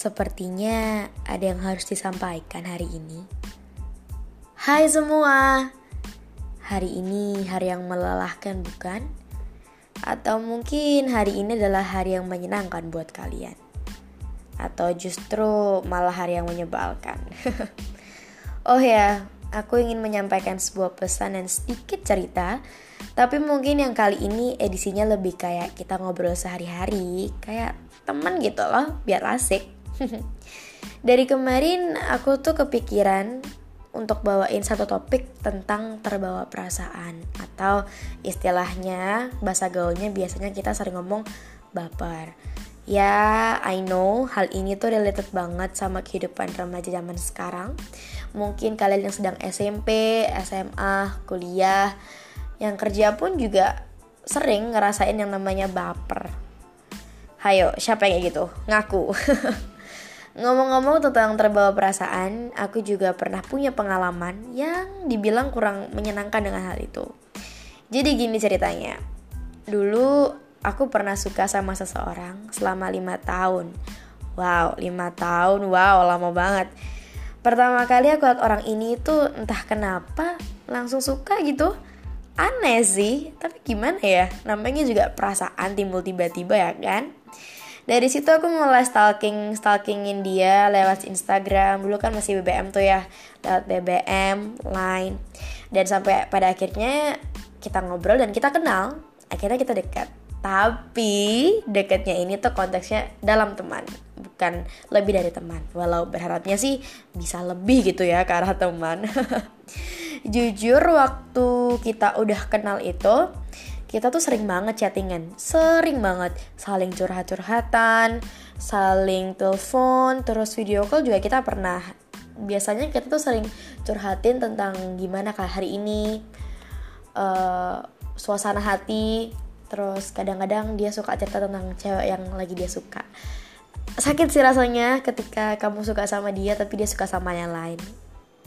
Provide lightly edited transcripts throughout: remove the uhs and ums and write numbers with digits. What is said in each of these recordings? Sepertinya ada yang harus disampaikan hari ini. Hai semua, hari ini hari yang melelahkan bukan? Atau mungkin hari ini adalah hari yang menyenangkan buat kalian, atau justru malah hari yang menyebalkan. Oh ya, aku ingin menyampaikan sebuah pesan dan sedikit cerita. Tapi mungkin yang kali ini edisinya lebih kayak kita ngobrol sehari-hari, kayak teman gitu loh, biar asik. Dari kemarin aku tuh kepikiran untuk bawain satu topik tentang terbawa perasaan, atau istilahnya bahasa gaulnya biasanya kita sering ngomong baper. Ya, I know hal ini tuh related banget sama kehidupan remaja zaman sekarang. Mungkin kalian yang sedang SMP, SMA, kuliah, yang kerja pun juga sering ngerasain yang namanya baper. Hayo, siapa yang kayak gitu? Ngaku. Ngomong-ngomong tentang terbawa perasaan, aku juga pernah punya pengalaman yang dibilang kurang menyenangkan dengan hal itu. Jadi gini ceritanya. Dulu aku pernah suka sama seseorang selama 5 tahun. Wow, 5 tahun. Wow, lama banget. Pertama kali aku lihat orang ini tuh entah kenapa langsung suka gitu. Aneh sih, tapi gimana ya? Namanya juga perasaan timbul tiba-tiba ya kan? Dari situ aku mulai stalkingin dia lewat Instagram. Dulu kan masih BBM tuh ya, lewat BBM, Line. Dan sampai pada akhirnya kita ngobrol dan kita kenal. Akhirnya kita dekat. Tapi dekatnya ini tuh konteksnya dalam teman, bukan lebih dari teman. Walau berharapnya sih bisa lebih gitu ya ke arah teman. Jujur waktu kita udah kenal itu, kita tuh sering banget chattingan, sering banget, saling curhat-curhatan, saling telepon, terus video call juga kita pernah. Biasanya kita tuh sering curhatin tentang gimana hari ini, suasana hati, terus kadang-kadang dia suka cerita tentang cewek yang lagi dia suka. Sakit sih rasanya ketika kamu suka sama dia tapi dia suka sama yang lain.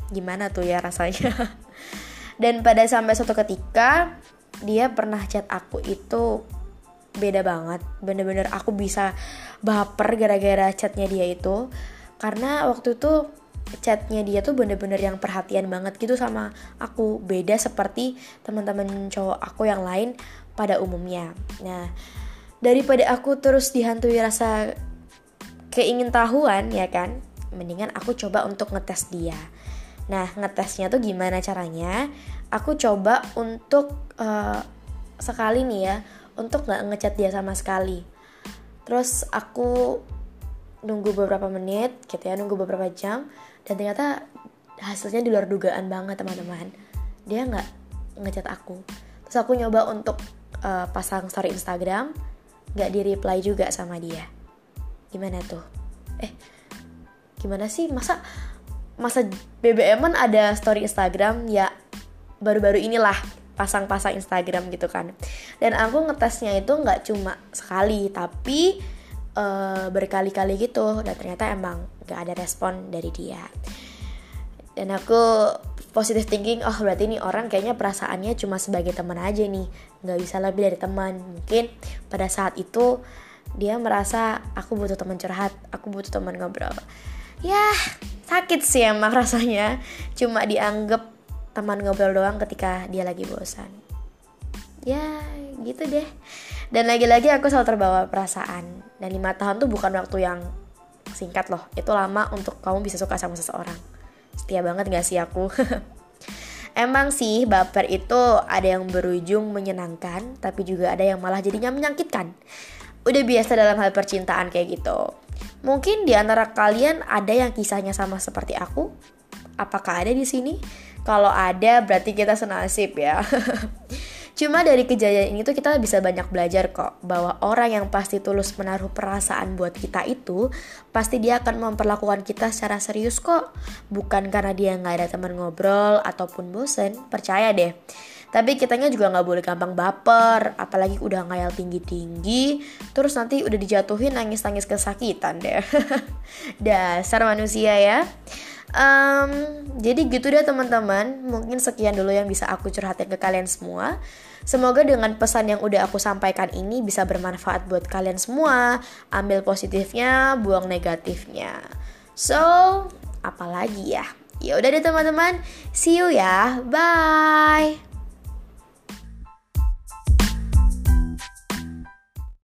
Gimana tuh ya rasanya. Dan pada sampai suatu ketika dia pernah chat aku itu beda banget. Bener-bener aku bisa baper gara-gara chatnya dia itu. Karena waktu itu chatnya dia tuh bener-bener yang perhatian banget gitu sama aku. Beda seperti teman-teman cowok aku yang lain pada umumnya. Nah, daripada aku terus dihantui rasa keingintahuan ya kan, mendingan aku coba untuk ngetes dia. Nah, ngetesnya tuh gimana caranya? Aku coba untuk sekali nih ya, untuk gak ngechat dia sama sekali. Terus aku nunggu beberapa menit gitu ya, nunggu beberapa jam. Dan ternyata hasilnya di luar dugaan banget teman-teman. Dia gak ngechat aku. Terus aku nyoba untuk pasang story Instagram, gak di reply juga sama dia. Gimana tuh? Gimana sih? Masa BBM-an ada story Instagram ya, baru-baru inilah pasang-pasang Instagram gitu kan. Dan aku ngetesnya itu nggak cuma sekali, tapi berkali-kali gitu. Dan ternyata emang nggak ada respon dari dia. Dan aku positive thinking, oh berarti nih orang kayaknya perasaannya cuma sebagai teman aja nih, nggak bisa lebih dari teman. Mungkin pada saat itu dia merasa aku butuh teman curhat, aku butuh teman ngobrol. Yah, sakit sih emang rasanya cuma dianggap teman ngobrol doang ketika dia lagi bosan. Ya gitu deh. Dan lagi-lagi aku selalu terbawa perasaan. Dan 5 tahun tuh bukan waktu yang singkat loh. Itu lama untuk kamu bisa suka sama seseorang. Setia banget gak sih aku? Emang sih baper itu ada yang berujung menyenangkan, tapi juga ada yang malah jadinya menyakitkan. Udah biasa dalam hal percintaan kayak gitu. Mungkin di antara kalian ada yang kisahnya sama seperti aku. Apakah ada di sini? Kalau ada berarti kita senasib ya. Cuma dari kejadian ini tuh kita bisa banyak belajar kok, bahwa orang yang pasti tulus menaruh perasaan buat kita itu pasti dia akan memperlakukan kita secara serius kok. Bukan karena dia gak ada teman ngobrol ataupun bosen, percaya deh. Tapi kitanya juga gak boleh gampang baper, apalagi udah ngayal tinggi-tinggi, terus nanti udah dijatuhin nangis-nangis kesakitan deh. Dasar manusia ya. Jadi gitu deh teman-teman. Mungkin sekian dulu yang bisa aku curhatin ke kalian semua. Semoga dengan pesan yang udah aku sampaikan ini bisa bermanfaat buat kalian semua. Ambil positifnya, buang negatifnya. So, apalagi ya? Ya udah deh teman-teman. See you ya. Bye.